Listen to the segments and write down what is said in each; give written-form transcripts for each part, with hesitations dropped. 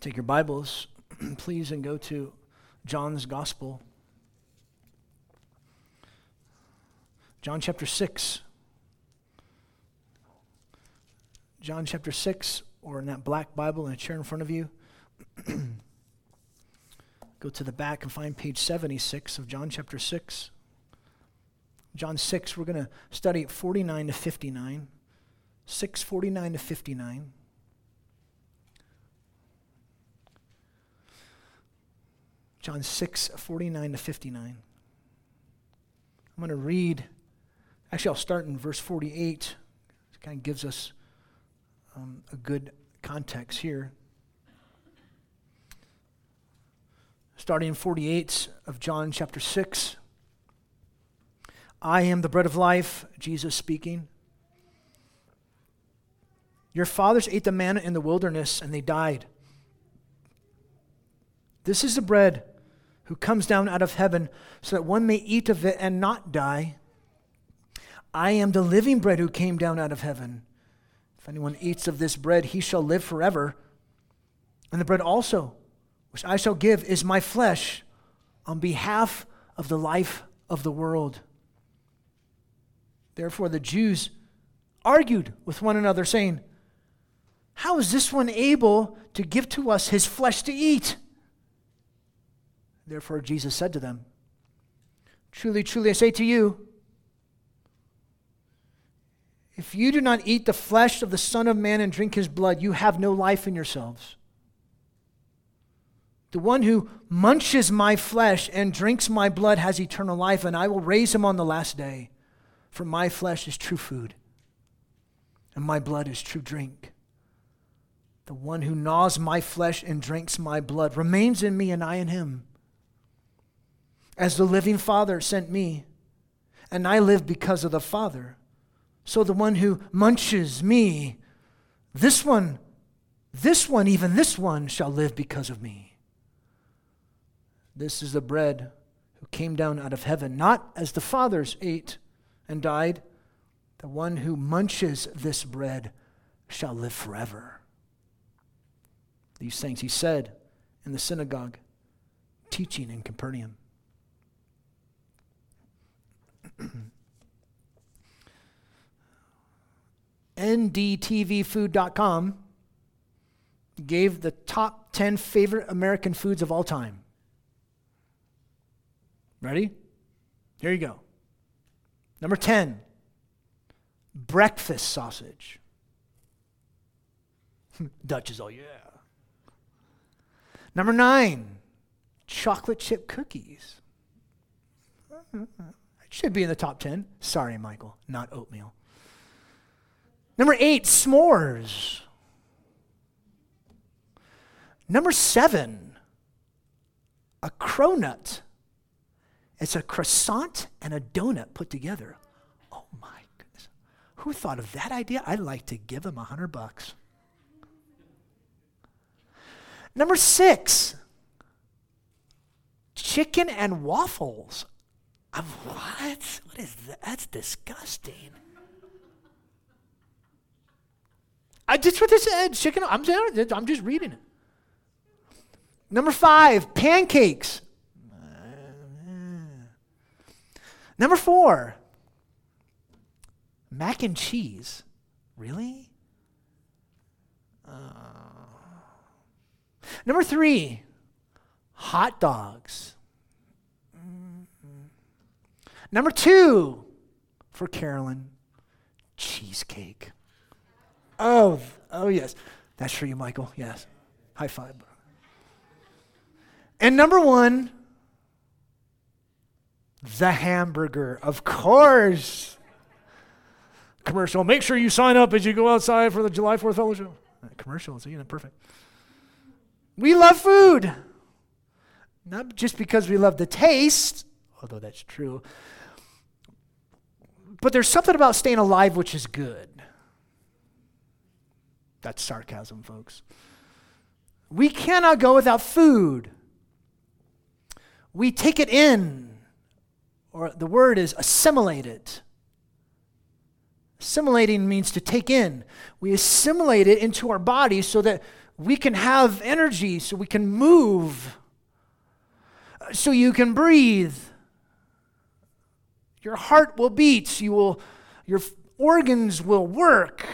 Take your Bibles, please, and go to John's Gospel. John chapter 6. John chapter 6, or in that black Bible in a chair in front of you. Go to the back and find page 76 of John chapter 6. John 6, we're going to study at 49 to 59. 6:49 to 59. John 6:49 to 59. I'm going to read, actually I'll start in verse 48. It kind of gives us a good context here. Starting in 48 of John chapter 6. I am the bread of life, Jesus speaking. Your fathers ate the manna in the wilderness and they died. This is the bread who comes down out of heaven so that one may eat of it and not die. I am the living bread who came down out of heaven. If anyone eats of this bread, he shall live forever. And the bread also, which I shall give, is my flesh on behalf of the life of the world. Therefore the Jews argued with one another, saying, how is this one able to give to us his flesh to eat? Therefore Jesus said to them, truly, truly, I say to you, if you do not eat the flesh of the Son of Man and drink his blood, you have no life in yourselves. The one who munches my flesh and drinks my blood has eternal life, and I will raise him on the last day. For my flesh is true food, and my blood is true drink. The one who gnaws my flesh and drinks my blood remains in me, and I in him. As the living Father sent me, and I live because of the Father, so the one who munches me, this one, even this one, shall live because of me. This is the bread who came down out of heaven, not as the fathers ate and died. The one who munches this bread shall live forever. These things he said in the synagogue, teaching in Capernaum. NDTVfood.com gave the top 10 favorite American foods of all time. Ready? Here you go. Number 10, breakfast sausage. Dutch is all, yeah. Number 9, chocolate chip cookies. It should be in the top 10. Sorry, Michael, not oatmeal. Number 8, s'mores. Number 7, a cronut. It's a croissant and a donut put together. Oh my goodness. Who thought of that idea? I'd like to give him $100. Number 6, chicken and waffles. What? What is that? That's disgusting. That's what this said. Chicken. I'm just reading it. Number 5, pancakes. Number 4, mac and cheese. Really? Number 3, hot dogs. Number 2, for Carolyn, cheesecake. Oh yes. That's for you, Michael. Yes. High five. And number 1, the hamburger, of course. Commercial. Make sure you sign up as you go outside for the July 4th fellowship. Commercial. So, perfect. We love food. Not just because we love the taste, although that's true. But there's something about staying alive which is good. That's sarcasm, folks. We cannot go without food. We take it in. Or the word is assimilated. Assimilating means to take in. We assimilate it into our body so that we can have energy so we can move, so you can breathe. Your heart will beat, your organs will work,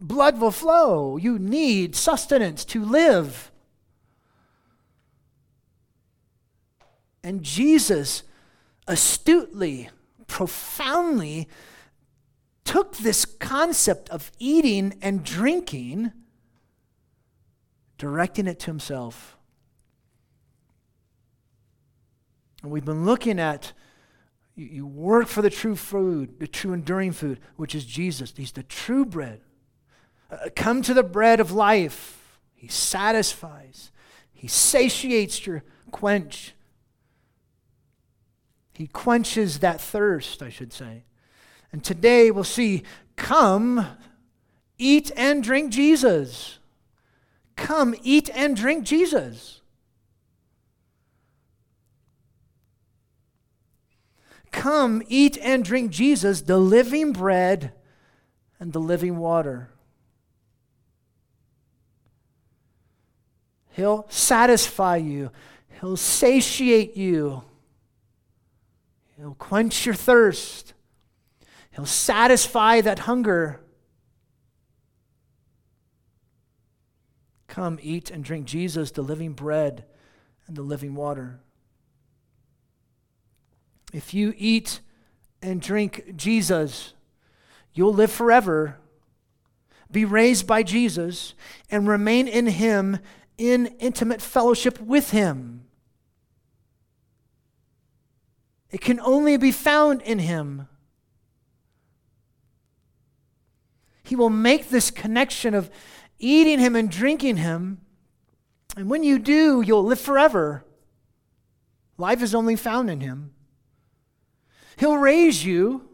blood will flow. You need sustenance to live. And Jesus astutely, profoundly took this concept of eating and drinking, directing it to himself. And we've been looking at, you work for the true food, the true enduring food, which is Jesus. He's the true bread. Come to the bread of life. He satisfies. He satiates your quench. He quenches that thirst, I should say. And today we'll see, come, eat and drink Jesus. Come, eat and drink Jesus. Come, eat and drink Jesus, the living bread and the living water. He'll satisfy you. He'll satiate you. He'll quench your thirst. He'll satisfy that hunger. Come, eat and drink Jesus, the living bread and the living water. If you eat and drink Jesus, you'll live forever, be raised by Jesus, and remain in Him in intimate fellowship with Him. It can only be found in Him. He will make this connection of eating Him and drinking Him. And when you do, you'll live forever. Life is only found in Him. He'll raise you,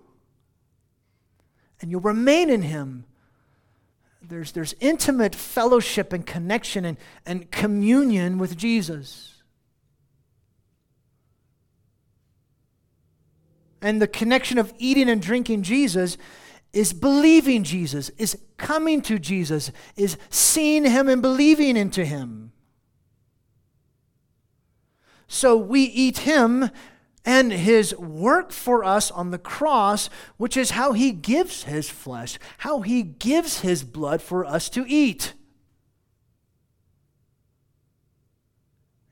and you'll remain in Him. There's intimate fellowship and connection and communion with Jesus. And the connection of eating and drinking Jesus is believing Jesus, is coming to Jesus, is seeing Him and believing into Him. So we eat Him and His work for us on the cross, which is how He gives His flesh, how He gives His blood for us to eat.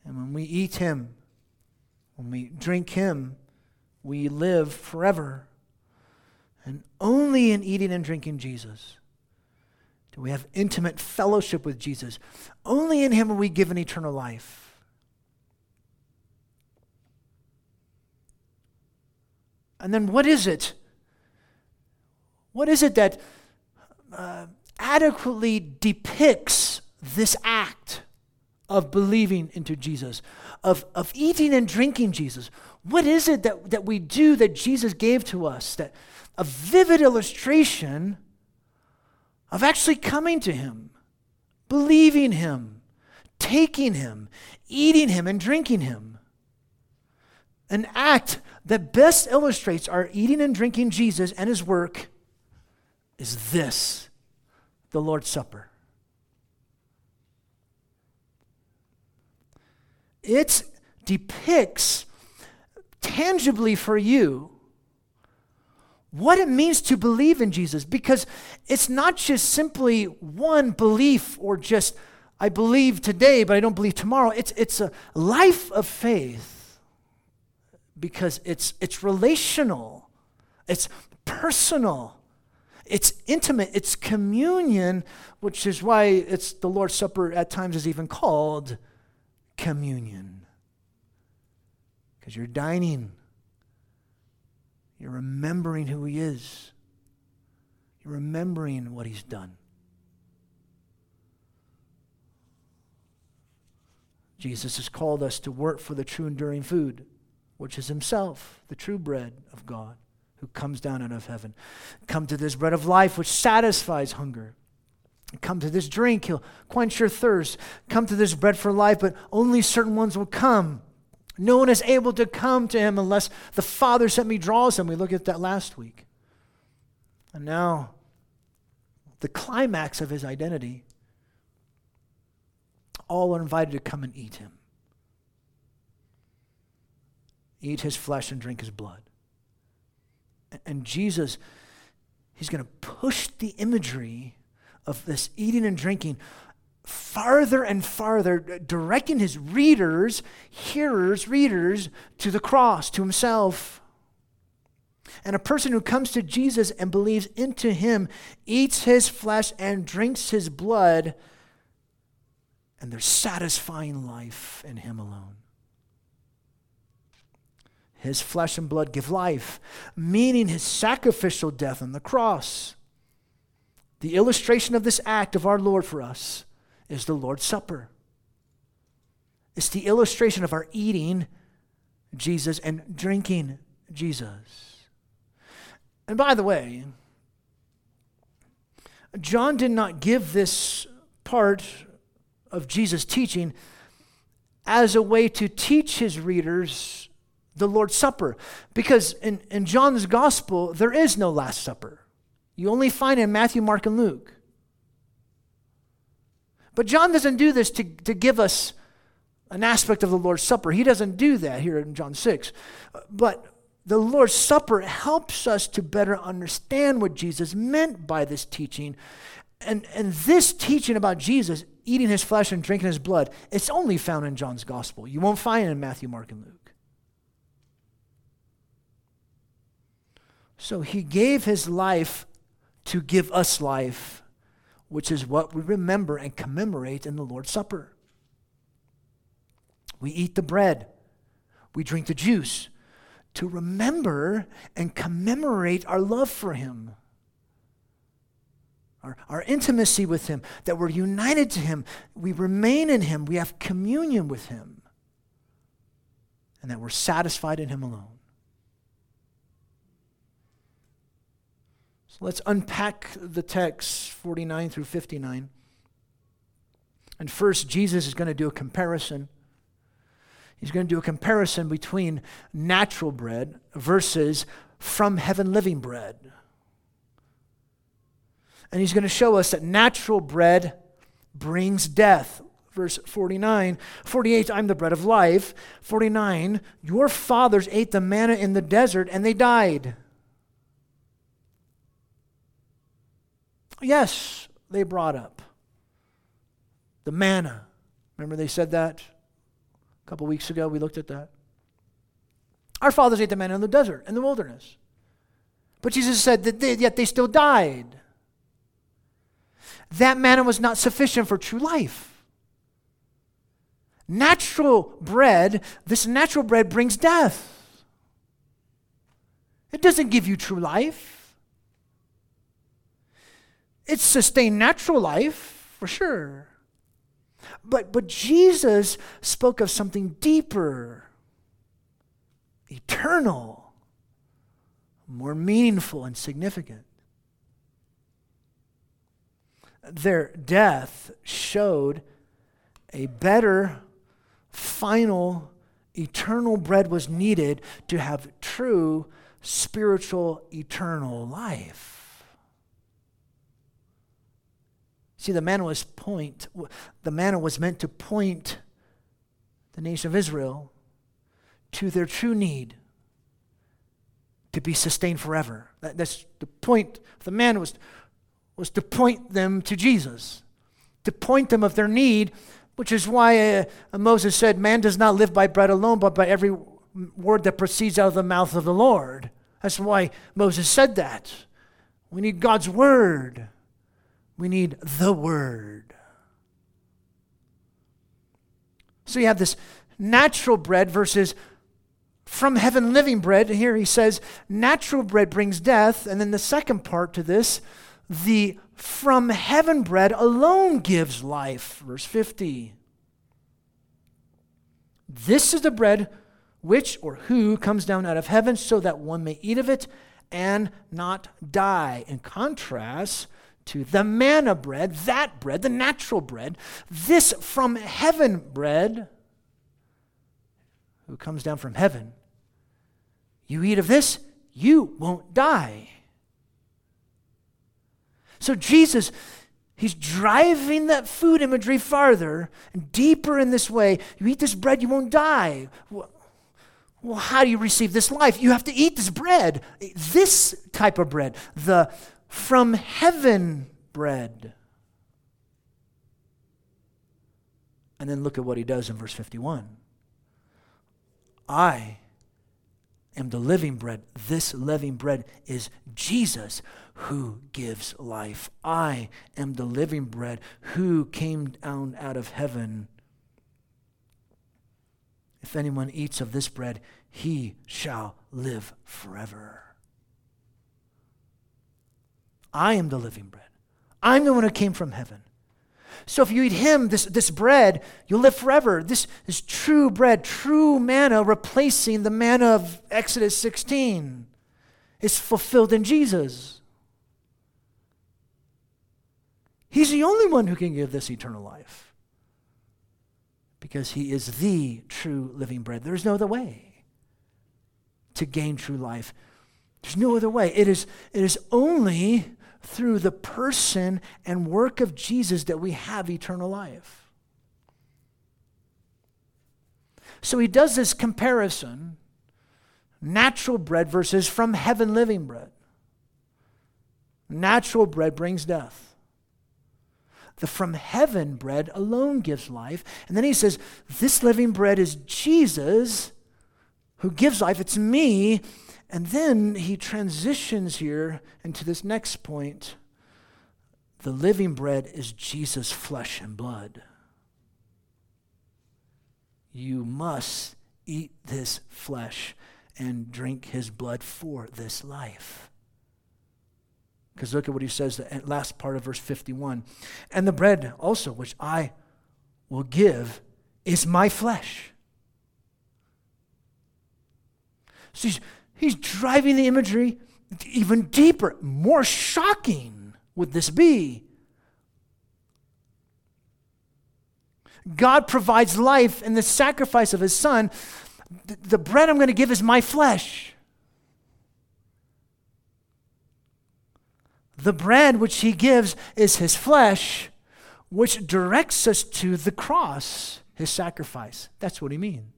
And when we eat Him, when we drink Him, we live forever. And only in eating and drinking Jesus do we have intimate fellowship with Jesus. Only in Him are we given eternal life. And then what is it? What is it that adequately depicts this act of believing into Jesus, of eating and drinking Jesus? What is it that we do that Jesus gave to us, that a vivid illustration of actually coming to Him, believing Him, taking Him, eating Him, and drinking Him? An act that best illustrates our eating and drinking Jesus and His work is this, the Lord's Supper. It depicts tangibly for you what it means to believe in Jesus, because it's not just simply one belief or just, I believe today, but I don't believe tomorrow. It's a life of faith, because it's relational, it's personal, it's intimate, it's communion, which is why it's the Lord's Supper at times is even called communion. Because you're dining. You're remembering who He is. You're remembering what He's done. Jesus has called us to work for the true enduring food, which is Himself, the true bread of God, who comes down out of heaven. Come to this bread of life, which satisfies hunger. Come to this drink, He'll quench your thirst. Come to this bread for life, but only certain ones will come. No one is able to come to Him unless the Father sent me draws them. We looked at that last week. And now, the climax of His identity, all are invited to come and eat him. Eat his flesh and drink his blood. And Jesus, he's going to push the imagery of this eating and drinking farther and farther, directing his readers to the cross, to himself. And a person who comes to Jesus and believes into him eats his flesh and drinks his blood, and there's satisfying life in him alone. His flesh and blood give life, meaning his sacrificial death on the cross. The illustration of this act of our Lord for us is the Lord's Supper. It's the illustration of our eating Jesus and drinking Jesus. And by the way, John did not give this part of Jesus' teaching as a way to teach his readers the Lord's Supper, because in John's gospel, there is no Last Supper. You only find it in Matthew, Mark, and Luke. But John doesn't do this to give us an aspect of the Lord's Supper. He doesn't do that here in John 6. But the Lord's Supper helps us to better understand what Jesus meant by this teaching. And this teaching about Jesus eating his flesh and drinking his blood, it's only found in John's gospel. You won't find it in Matthew, Mark, and Luke. So he gave his life to give us life, which is what we remember and commemorate in the Lord's Supper. We eat the bread, we drink the juice to remember and commemorate our love for him, our intimacy with him, that we're united to him, we remain in him, we have communion with him, and that we're satisfied in him alone. Let's unpack the text 49 through 59. And first, Jesus is going to do a comparison. He's going to do a comparison between natural bread versus from heaven living bread. And he's going to show us that natural bread brings death. Verse 49, 48, I'm the bread of life. 49, your fathers ate the manna in the desert and they died. Yes, they brought up the manna. Remember they said that a couple weeks ago? We looked at that. Our fathers ate the manna in the desert, in the wilderness. But Jesus said that yet they still died. That manna was not sufficient for true life. This natural bread brings death. It doesn't give you true life. It's sustained natural life, for sure. But Jesus spoke of something deeper, eternal, more meaningful and significant. Their death showed a better, final, eternal bread was needed to have true, spiritual, eternal life. See, the manna was meant to point the nation of Israel to their true need to be sustained forever. That's the point. The manna was to point them to Jesus, to point them of their need, which is why Moses said, man does not live by bread alone, but by every word that proceeds out of the mouth of the Lord. That's why Moses said that. We need God's word. We need the word. So you have this natural bread versus from heaven living bread. Here he says natural bread brings death. And then the second part to this, the from heaven bread alone gives life. Verse 50. This is the bread which or who comes down out of heaven so that one may eat of it and not die. In contrast to the manna bread, that bread, the natural bread, this from heaven bread, who comes down from heaven. You eat of this, you won't die. So Jesus He's driving that food imagery farther and deeper in this way. You eat this bread, you won't die. Well, how do you receive this life? You have to eat this bread, this type of bread, the from heaven bread. And then look at what he does in verse 51. I am the living bread. This living bread is Jesus who gives life. I am the living bread who came down out of heaven. If anyone eats of this bread, he shall live forever. I am the living bread. I'm the one who came from heaven. So if you eat him, this bread, you'll live forever. This is true bread, true manna, replacing the manna of Exodus 16. It's fulfilled in Jesus. He's the only one who can give this eternal life because he is the true living bread. There's no other way to gain true life. There's no other way. It is only through the person and work of Jesus that we have eternal life. So he does this comparison, natural bread versus from heaven living bread. Natural bread brings death. The from heaven bread alone gives life. And then he says, this living bread is Jesus who gives life. It's me. And then he transitions here into this next point. The living bread is Jesus' flesh and blood. You must eat this flesh and drink his blood for this life. Because look at what he says, the last part of verse 51. And the bread also, which I will give, is my flesh. So He's driving the imagery even deeper. More shocking would this be. God provides life in the sacrifice of his son. The bread I'm going to give is my flesh. The bread which he gives is his flesh, which directs us to the cross, his sacrifice. That's what he means.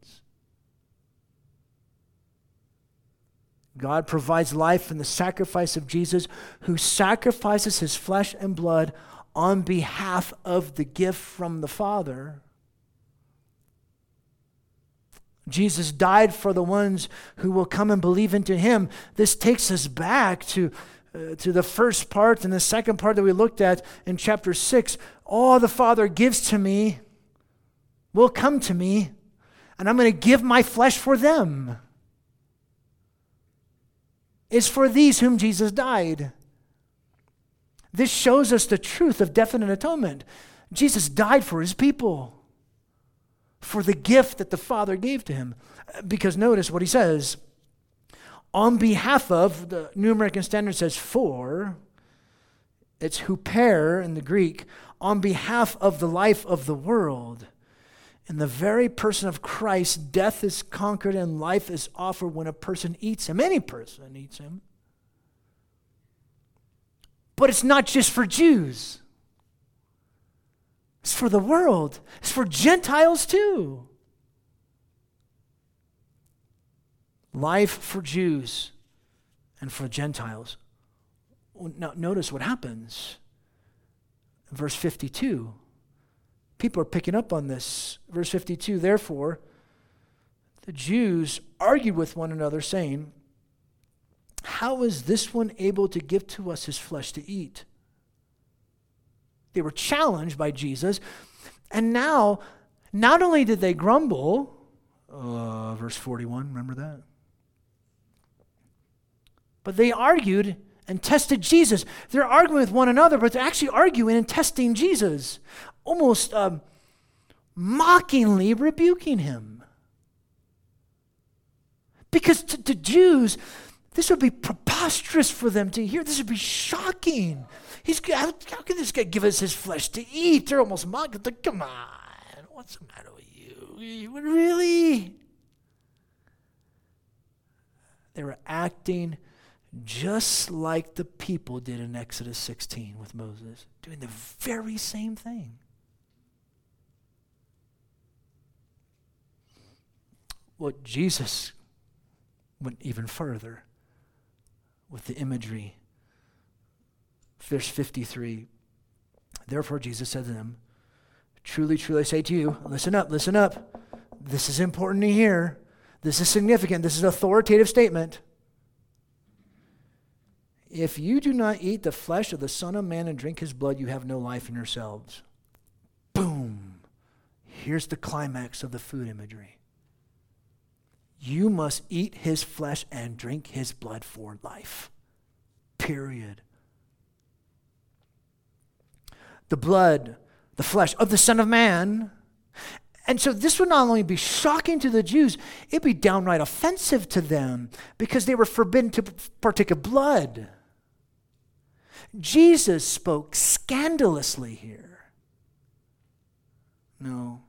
God provides life in the sacrifice of Jesus, who sacrifices his flesh and blood on behalf of the gift from the Father. Jesus died for the ones who will come and believe into him. This takes us back to the first part and the second part that we looked at in chapter 6. All the Father gives to me will come to me, and I'm going to give my flesh for them. It's for these whom Jesus died. This shows us the truth of definite atonement. Jesus died for his people, for the gift that the Father gave to him. Because notice what he says, on behalf of, the New American Standard says for, it's huper in the Greek, on behalf of the life of the world. In the very person of Christ, death is conquered and life is offered when a person eats him. Any person eats him. But it's not just for Jews. It's for the world. It's for Gentiles too. Life for Jews and for Gentiles. Now notice what happens. Verse 52. People are picking up on this. Verse 52, therefore, the Jews argued with one another, saying, how is this one able to give to us his flesh to eat? They were challenged by Jesus. And now, not only did they grumble, verse 41, remember that? But they argued and tested Jesus. They're arguing with one another, but they're actually arguing and testing Jesus, almost mockingly rebuking him. Because to Jews, this would be preposterous for them to hear. This would be shocking. How can this guy give us his flesh to eat? They're almost mocking. Like, come on, what's the matter with you? You would really? They were acting just like the people did in Exodus 16 with Moses, doing the very same thing. Well, Jesus went even further with the imagery. Verse 53, therefore Jesus said to them, truly, truly, I say to you, listen up, listen up. This is important to hear. This is significant. This is an authoritative statement. If you do not eat the flesh of the Son of Man and drink his blood, you have no life in yourselves. Boom. Here's the climax of the food imagery. You must eat his flesh and drink his blood for life. Period. The blood, the flesh of the Son of Man. And so this would not only be shocking to the Jews, it'd be downright offensive to them because they were forbidden to partake of blood. Jesus spoke scandalously here. No,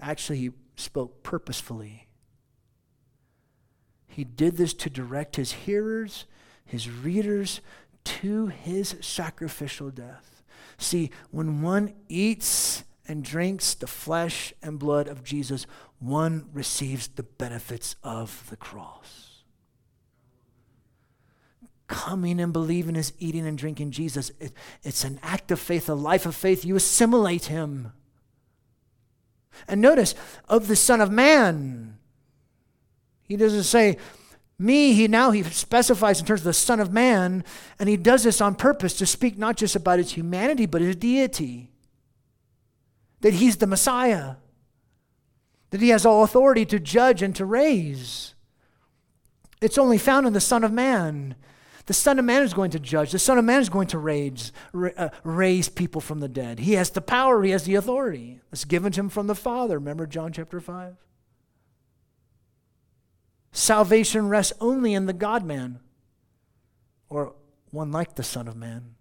actually he spoke purposefully. He did this to direct his hearers, his readers, to his sacrificial death. See, when one eats and drinks the flesh and blood of Jesus, one receives the benefits of the cross. Coming and believing is eating and drinking Jesus. It's an act of faith, a life of faith. You assimilate him. And notice, of the Son of Man, he doesn't say, me, he specifies in terms of the Son of Man, and he does this on purpose to speak not just about his humanity, but his deity. That he's the Messiah, that he has all authority to judge and to raise. It's only found in the Son of Man. The Son of Man is going to judge. The Son of Man is going to raise people from the dead. He has the power. He has the authority. It's given to him from the Father. Remember John chapter 5? Salvation rests only in the God-man, or one like the Son of Man.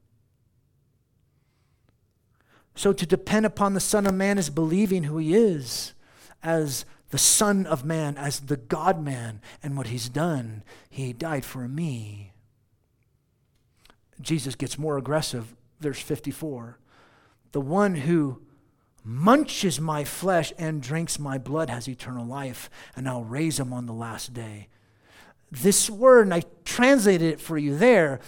So to depend upon the Son of Man is believing who he is as the Son of Man, as the God-man, and what he's done. He died for me. Jesus gets more aggressive, verse 54. The one who munches my flesh and drinks my blood has eternal life, and I'll raise him on the last day. This word, and I translated it for you there,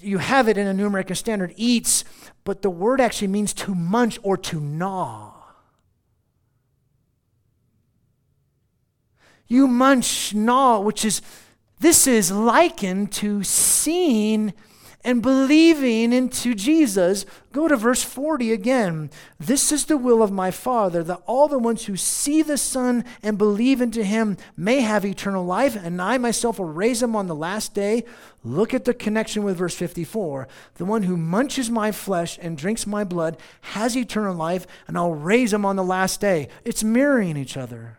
you have it in a New American Standard, eats, but the word actually means to munch or to gnaw. You munch, gnaw, this is likened to seeing and believing into Jesus. Go to verse 40 again. This is the will of my Father, that all the ones who see the Son and believe into him may have eternal life, and I myself will raise them on the last day. Look at the connection with verse 54. The one who munches my flesh and drinks my blood has eternal life, and I'll raise him on the last day. It's mirroring each other.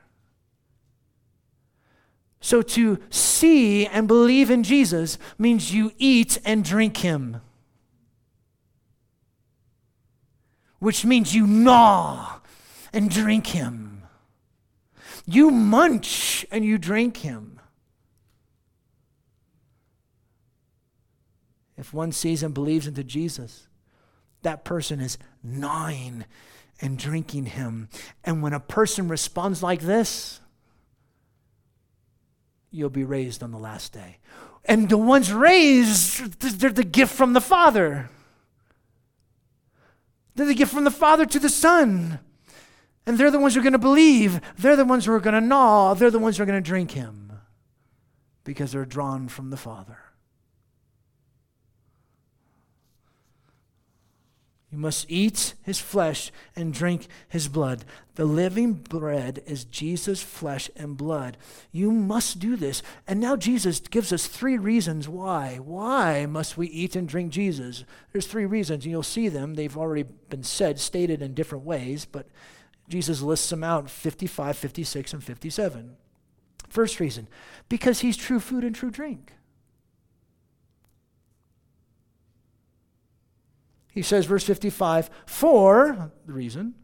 So to see and believe in Jesus means you eat and drink him, which means you gnaw and drink him. You munch and you drink him. If one sees and believes into Jesus, that person is gnawing and drinking him. And when a person responds like this, you'll be raised on the last day. And the ones raised, they're the gift from the Father. They're the gift from the Father to the Son. And they're the ones who are going to believe. They're the ones who are going to gnaw. They're the ones who are going to drink him because they're drawn from the Father. You must eat his flesh and drink his blood. The living bread is Jesus' flesh and blood. You must do this. And now Jesus gives us three reasons why. Why must we eat and drink Jesus? There's three reasons, and you'll see them. They've already been stated in different ways, but Jesus lists them out in 55, 56, and 57. First reason, because he's true food and true drink. He says, verse 55, for the reason,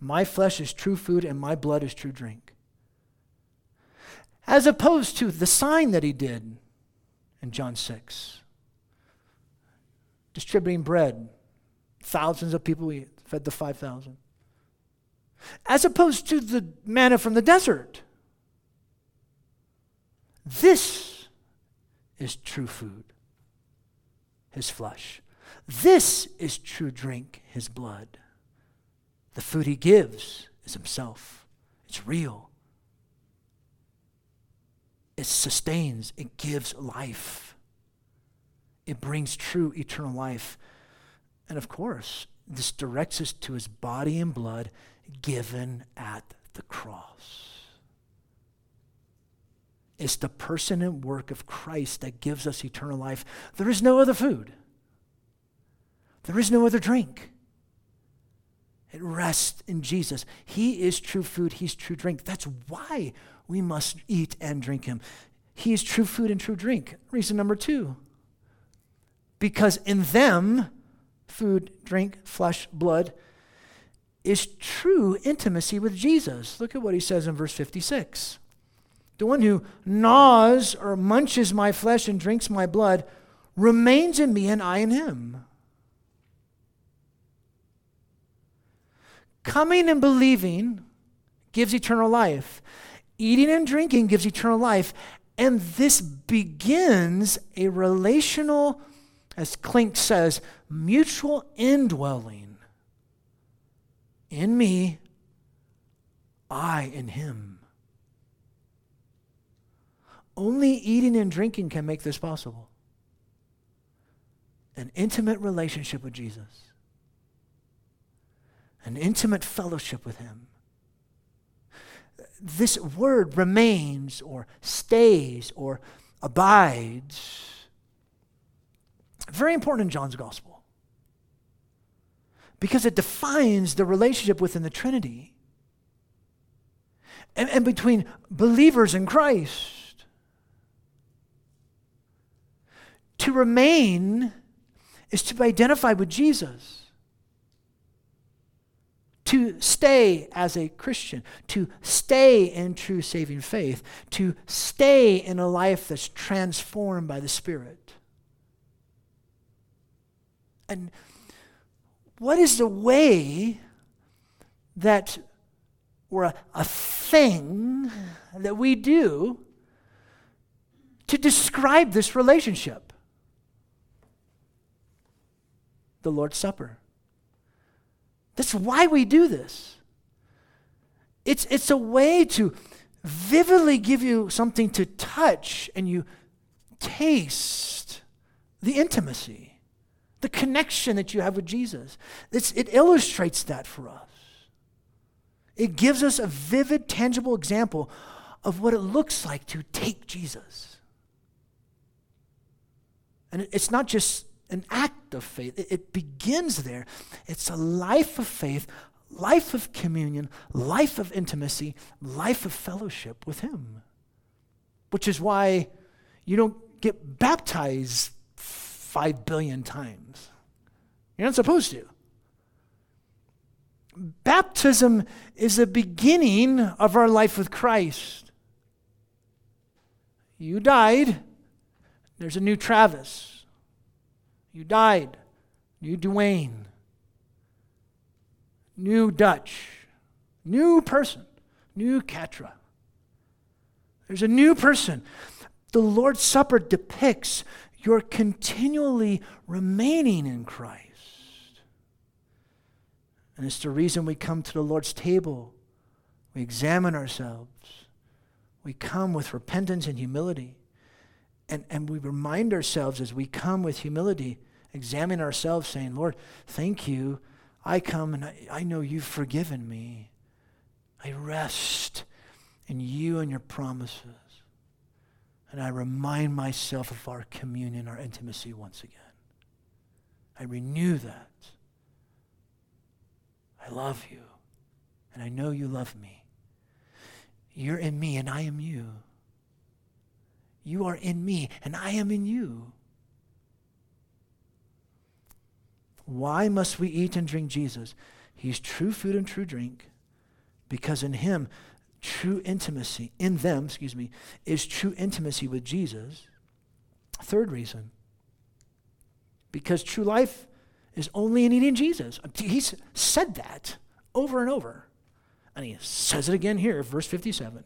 my flesh is true food and my blood is true drink. As opposed to the sign that he did. in John 6. Distributing bread. Thousands of people eat, fed the 5,000. As opposed to the manna from the desert. This is true food, his flesh. This is true drink, his blood. The food he gives is himself. It's real. It sustains. It gives life. It brings true eternal life. And of course, this directs us to his body and blood given at the cross. It's the person and work of Christ that gives us eternal life. There is no other food. There is no other drink. It rests in Jesus. He is true food. He's true drink. That's why we must eat and drink him. He is true food and true drink. Reason number 2. Because in them, food, drink, flesh, blood, is true intimacy with Jesus. Look at what he says in verse 56. The one who gnaws or munches my flesh and drinks my blood remains in me and I in him. Coming and believing gives eternal life. Eating and drinking gives eternal life. And this begins a relational, as Klink says, mutual indwelling. In me, I in him. Only eating and drinking can make this possible. An intimate relationship with Jesus. An intimate fellowship with him. This word remains or stays or abides. Very important in John's gospel. Because it defines the relationship within the Trinity. And between believers in Christ. To remain is to identify with Jesus. To stay as a Christian, to stay in true saving faith, to stay in a life that's transformed by the Spirit. And what is the way that, or a thing that we do to describe this relationship? The Lord's Supper. That's why we do this. It's a way to vividly give you something to touch and you taste the intimacy, the connection that you have with Jesus. It illustrates that for us. It gives us a vivid, tangible example of what it looks like to take Jesus. And it's not just an act of faith. It begins there. It's a life of faith, life of communion, life of intimacy, life of fellowship with him. Which is why you don't get baptized 5 billion times. You're not supposed to. Baptism is the beginning of our life with Christ. You died. There's a new Travis. You died. New Duane. New Dutch. New person. New Catra. There's a new person. The Lord's Supper depicts your continually remaining in Christ. And it's the reason we come to the Lord's table. We examine ourselves. We come with repentance and humility. And we remind ourselves as we come with humility, examine ourselves saying, Lord, thank you. I come and I know you've forgiven me. I rest in you and your promises. And I remind myself of our communion, our intimacy once again. I renew that. I love you. And I know you love me. You're in me and I am you. You are in me, and I am in you. Why must we eat and drink Jesus? He's true food and true drink, because in him, true intimacy, in them, is true intimacy with Jesus. Third reason, because true life is only in eating Jesus. He's said that over and over. And he says it again here, verse 57.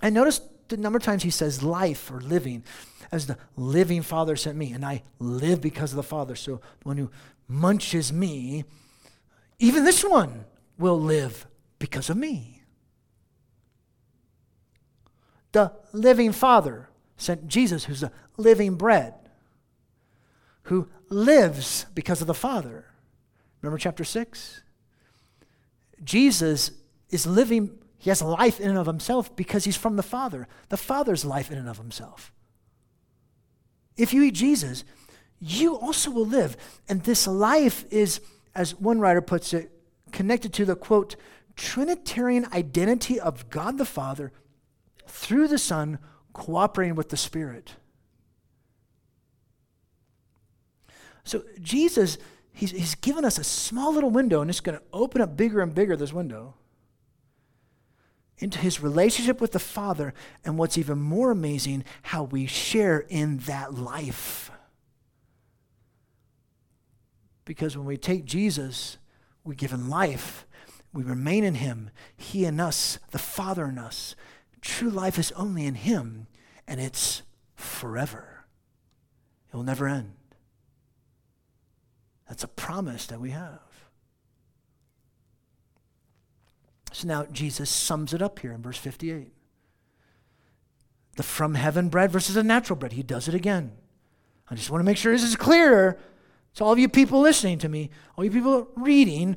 And notice the number of times he says life or living, as the living Father sent me, and I live because of the Father. So the one who munches me, even this one will live because of me. The living Father sent Jesus, who's the living bread, who lives because of the Father. Remember chapter 6? Jesus is living, he has life in and of himself because he's from the Father. The Father's life in and of himself. If you eat Jesus, you also will live. And this life is, as one writer puts it, connected to the, quote, Trinitarian identity of God the Father through the Son cooperating with the Spirit. So Jesus, he's given us a small little window, and it's going to open up bigger and bigger, this window, into his relationship with the Father, and what's even more amazing, how we share in that life. Because when we take Jesus, we give him life. We remain in him, he in us, the Father in us. True life is only in him, and it's forever. It will never end. That's a promise that we have. So now Jesus sums it up here in verse 58. The from heaven bread versus the natural bread. He does it again. I just want to make sure this is clearer to all of you people listening to me, all you people reading.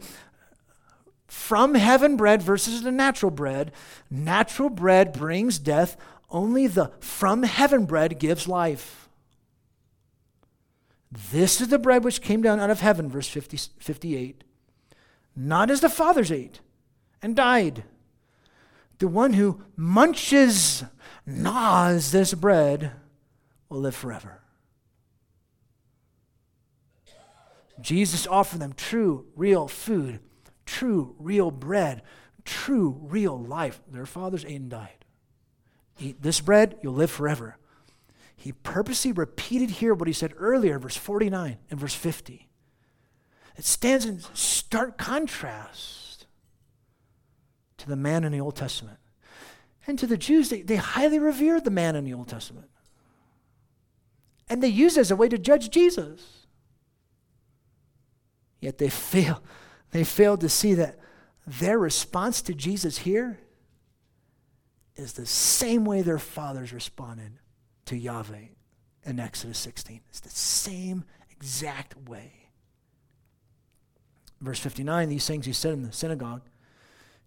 From heaven bread versus the natural bread. Natural bread brings death. Only the from heaven bread gives life. This is the bread which came down out of heaven, verse 58. Not as the fathers ate and died. The one who gnaws this bread will live forever. Jesus offered them true, real food, true, real bread, true, real life. Their fathers ate and died. Eat this bread, you'll live forever. He purposely repeated here what he said earlier, verse 49 and verse 50. It stands in stark contrast to the man in the Old Testament. And to the Jews, they highly revered the man in the Old Testament. And they used it as a way to judge Jesus. Yet they failed to see that their response to Jesus here is the same way their fathers responded to Yahweh in Exodus 16. It's the same exact way. Verse 59, these things he said in the synagogue,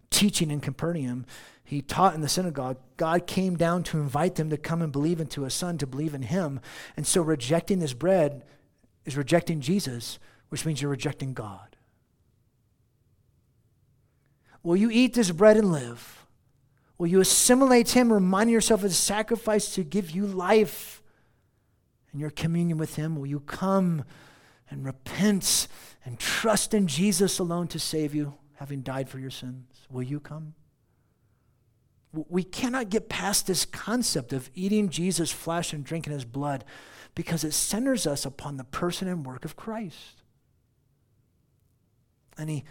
teaching in Capernaum, he taught in the synagogue. God came down to invite them to come and believe into his Son, to believe in him. And so rejecting this bread is rejecting Jesus, which means you're rejecting God. Will you eat this bread and live? Will you assimilate him, remind yourself of his sacrifice to give you life and your communion with him? Will you come and repent and trust in Jesus alone to save you, having died for your sins? Will you come? We cannot get past this concept of eating Jesus' flesh and drinking his blood because it centers us upon the person and work of Christ. And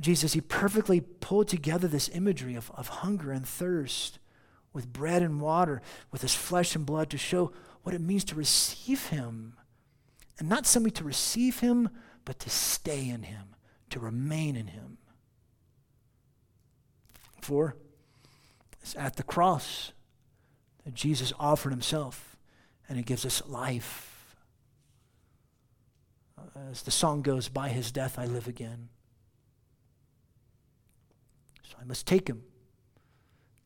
Jesus perfectly pulled together this imagery of hunger and thirst with bread and water, with his flesh and blood, to show what it means to receive him. And not simply to receive him, but to stay in him, to remain in him. For it's at the cross that Jesus offered himself, and it gives us life. As the song goes, by his death I live again. So I must take him,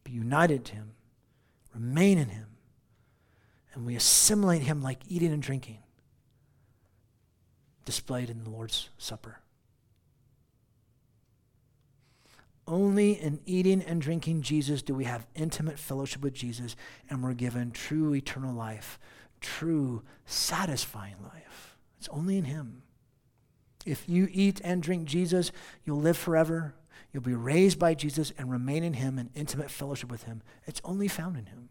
be united to him, remain in him, and we assimilate him like eating and drinking, displayed in the Lord's Supper. Only in eating and drinking Jesus do we have intimate fellowship with Jesus, and we're given true eternal life, true satisfying life. It's only in him. If you eat and drink Jesus, you'll live forever. You'll be raised by Jesus and remain in him in intimate fellowship with him. It's only found in him.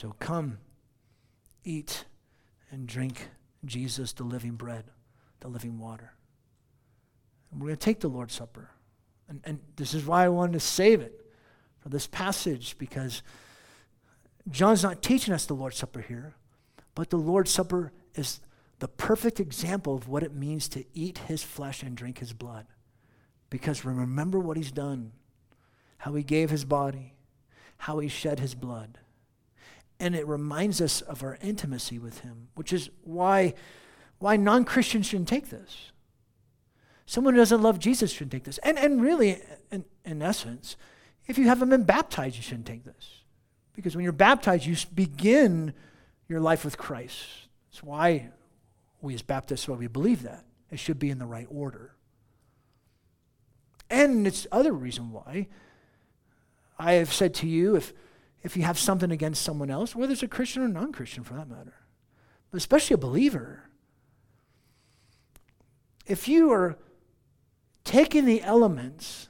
So come, eat, and drink Jesus, the living bread, the living water. And we're going to take the Lord's Supper. And this is why I wanted to save it for this passage, because John's not teaching us the Lord's Supper here, but the Lord's Supper is the perfect example of what it means to eat his flesh and drink his blood. Because remember what he's done, how he gave his body, how he shed his blood. And it reminds us of our intimacy with him, which is why non-Christians shouldn't take this. Someone who doesn't love Jesus shouldn't take this. And really, in essence, if you haven't been baptized, you shouldn't take this. Because when you're baptized, you begin your life with Christ. That's why we as Baptists, why we believe that. It should be in the right order. And it's other reason why I have said to you, if you have something against someone else, whether it's a Christian or non-Christian for that matter, but especially a believer, if you are taking the elements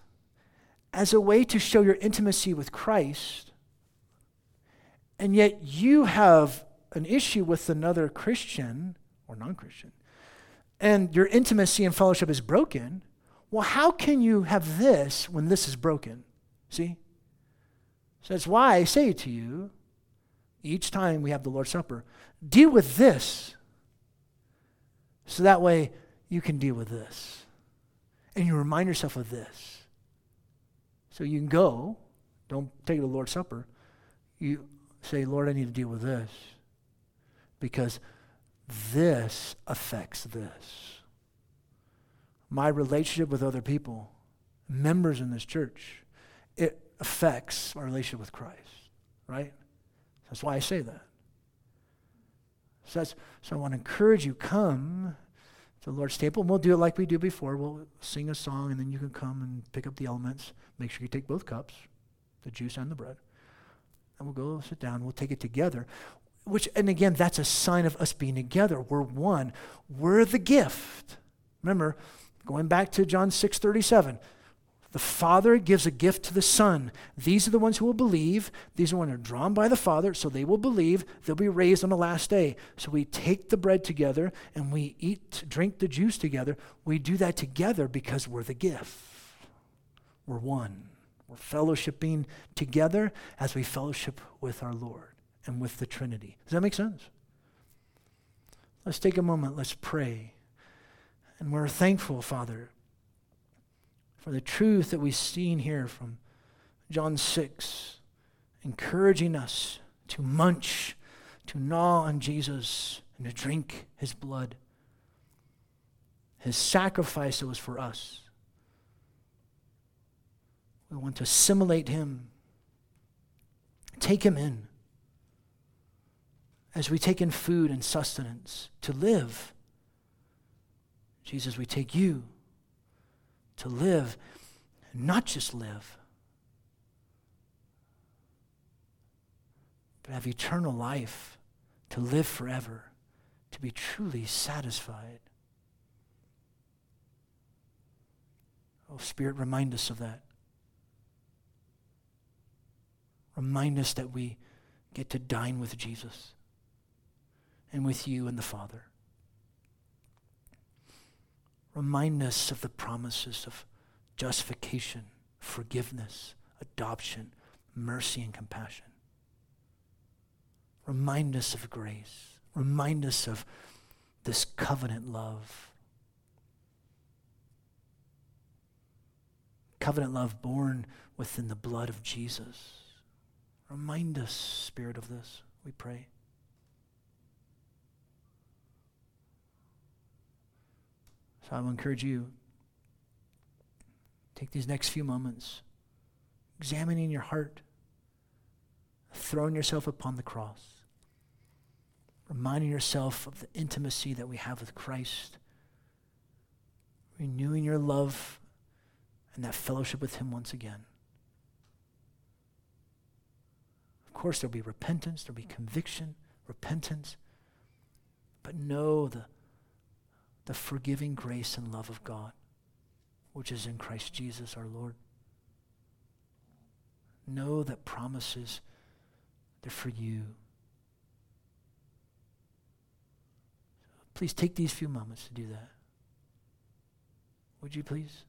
as a way to show your intimacy with Christ, and yet you have an issue with another Christian or non-Christian, and your intimacy and fellowship is broken, well, how can you have this when this is broken? See? So that's why I say to you, each time we have the Lord's Supper, deal with this. So that way you can deal with this. And you remind yourself of this. So you can go, don't take the Lord's Supper. You say, Lord, I need to deal with this. Because this affects this. My relationship with other people, members in this church, it affects our relationship with Christ, right? That's why I say that. So I want to encourage you, come to the Lord's table, and we'll do it like we do before. We'll sing a song, and then you can come and pick up the elements. Make sure you take both cups, the juice and the bread, and we'll go sit down. We'll take it together, which, and again, that's a sign of us being together. We're one. We're the gift. Remember, going back to John 6:37, the Father gives a gift to the Son. These are the ones who will believe. These are the ones who are drawn by the Father, so they will believe. They'll be raised on the last day. So we take the bread together, and we eat, drink the juice together. We do that together because we're the gift. We're one. We're fellowshipping together as we fellowship with our Lord and with the Trinity. Does that make sense? Let's take a moment. Let's pray. And we're thankful, Father, for the truth that we've seen here from John 6, encouraging us to munch, to gnaw on Jesus, and to drink his blood, his sacrifice that was for us. We want to assimilate him, take him in, as we take in food and sustenance to live. Jesus, we take you to live, not just live, but have eternal life, to live forever, to be truly satisfied. Oh, Spirit, remind us of that. Remind us that we get to dine with Jesus and with you and the Father. Remind us of the promises of justification, forgiveness, adoption, mercy, and compassion. Remind us of grace. Remind us of this covenant love. Covenant love born within the blood of Jesus. Remind us, Spirit, of this, we pray. I will encourage you, take these next few moments, examining your heart, throwing yourself upon the cross, reminding yourself of the intimacy that we have with Christ, renewing your love and that fellowship with him once again. Of course, there'll be repentance, there'll be conviction, repentance, but know the forgiving grace and love of God, which is in Christ Jesus our Lord. Know that promises, they're for you, Please take these few moments to do that. Would you please?